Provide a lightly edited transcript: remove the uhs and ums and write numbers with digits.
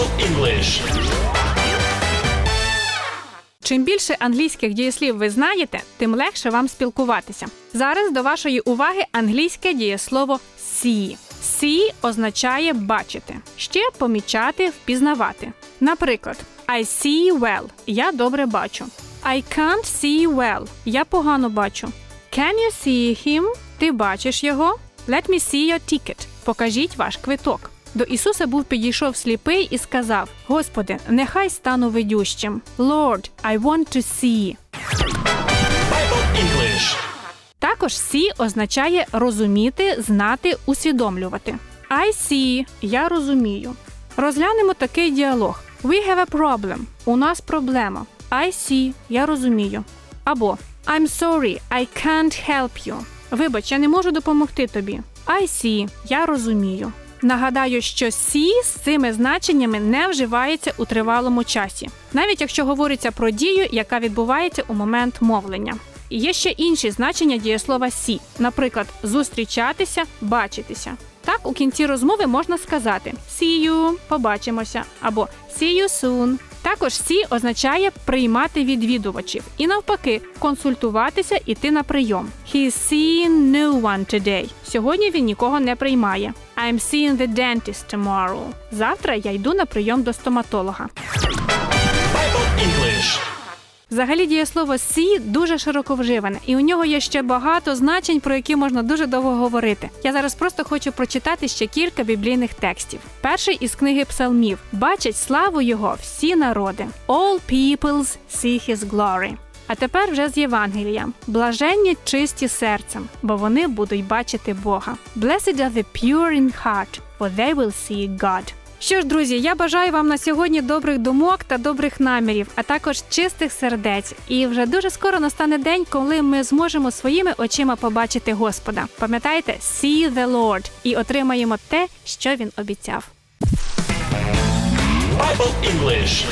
Simple English. Чим більше англійських дієслів ви знаєте, тим легше вам спілкуватися. Зараз до вашої уваги англійське дієслово see. See означає бачити, ще помічати, впізнавати. Наприклад, I see well – я добре бачу. I can't see well – я погано бачу. Can you see him? Ти бачиш його? Let me see your ticket – покажіть ваш квиток. До Ісуса підійшов сліпий і сказав: «Господи, нехай стану видющим». Lord, I want to see. Також see означає розуміти, знати, усвідомлювати. I see – я розумію. Розглянемо такий діалог. We have a problem. У нас проблема. I see – я розумію. Або I'm sorry, I can't help you. Вибач, я не можу допомогти тобі. I see – я розумію. Нагадаю, що see з цими значеннями не вживається у тривалому часі, навіть якщо говориться про дію, яка відбувається у момент мовлення. Є ще інші значення дієслова see, наприклад, зустрічатися, бачитися. Так, у кінці розмови можна сказати see you, побачимося, або see you soon. Також see означає приймати відвідувачів і навпаки, консультуватися, іти на прийом. He is seeing no one today. Сьогодні він нікого не приймає. I'm seeing the dentist tomorrow. Завтра я йду на прийом до стоматолога. Взагалі дієслово see дуже широко вживане, і у нього є ще багато значень, про які можна дуже довго говорити. Я зараз просто хочу прочитати ще кілька біблійних текстів. Перший із книги Псалмів. «Бачать славу його всі народи». All peoples see his glory. А тепер вже з Євангелія. «Блаженні чисті серцем, бо вони будуть бачити Бога». Blessed are the pure in heart, for they will see God. Що ж, друзі, я бажаю вам на сьогодні добрих думок та добрих намірів, а також чистих сердець. І вже дуже скоро настане день, коли ми зможемо своїми очима побачити Господа. Пам'ятайте, see the Lord, і отримаємо те, що Він обіцяв. Bible English.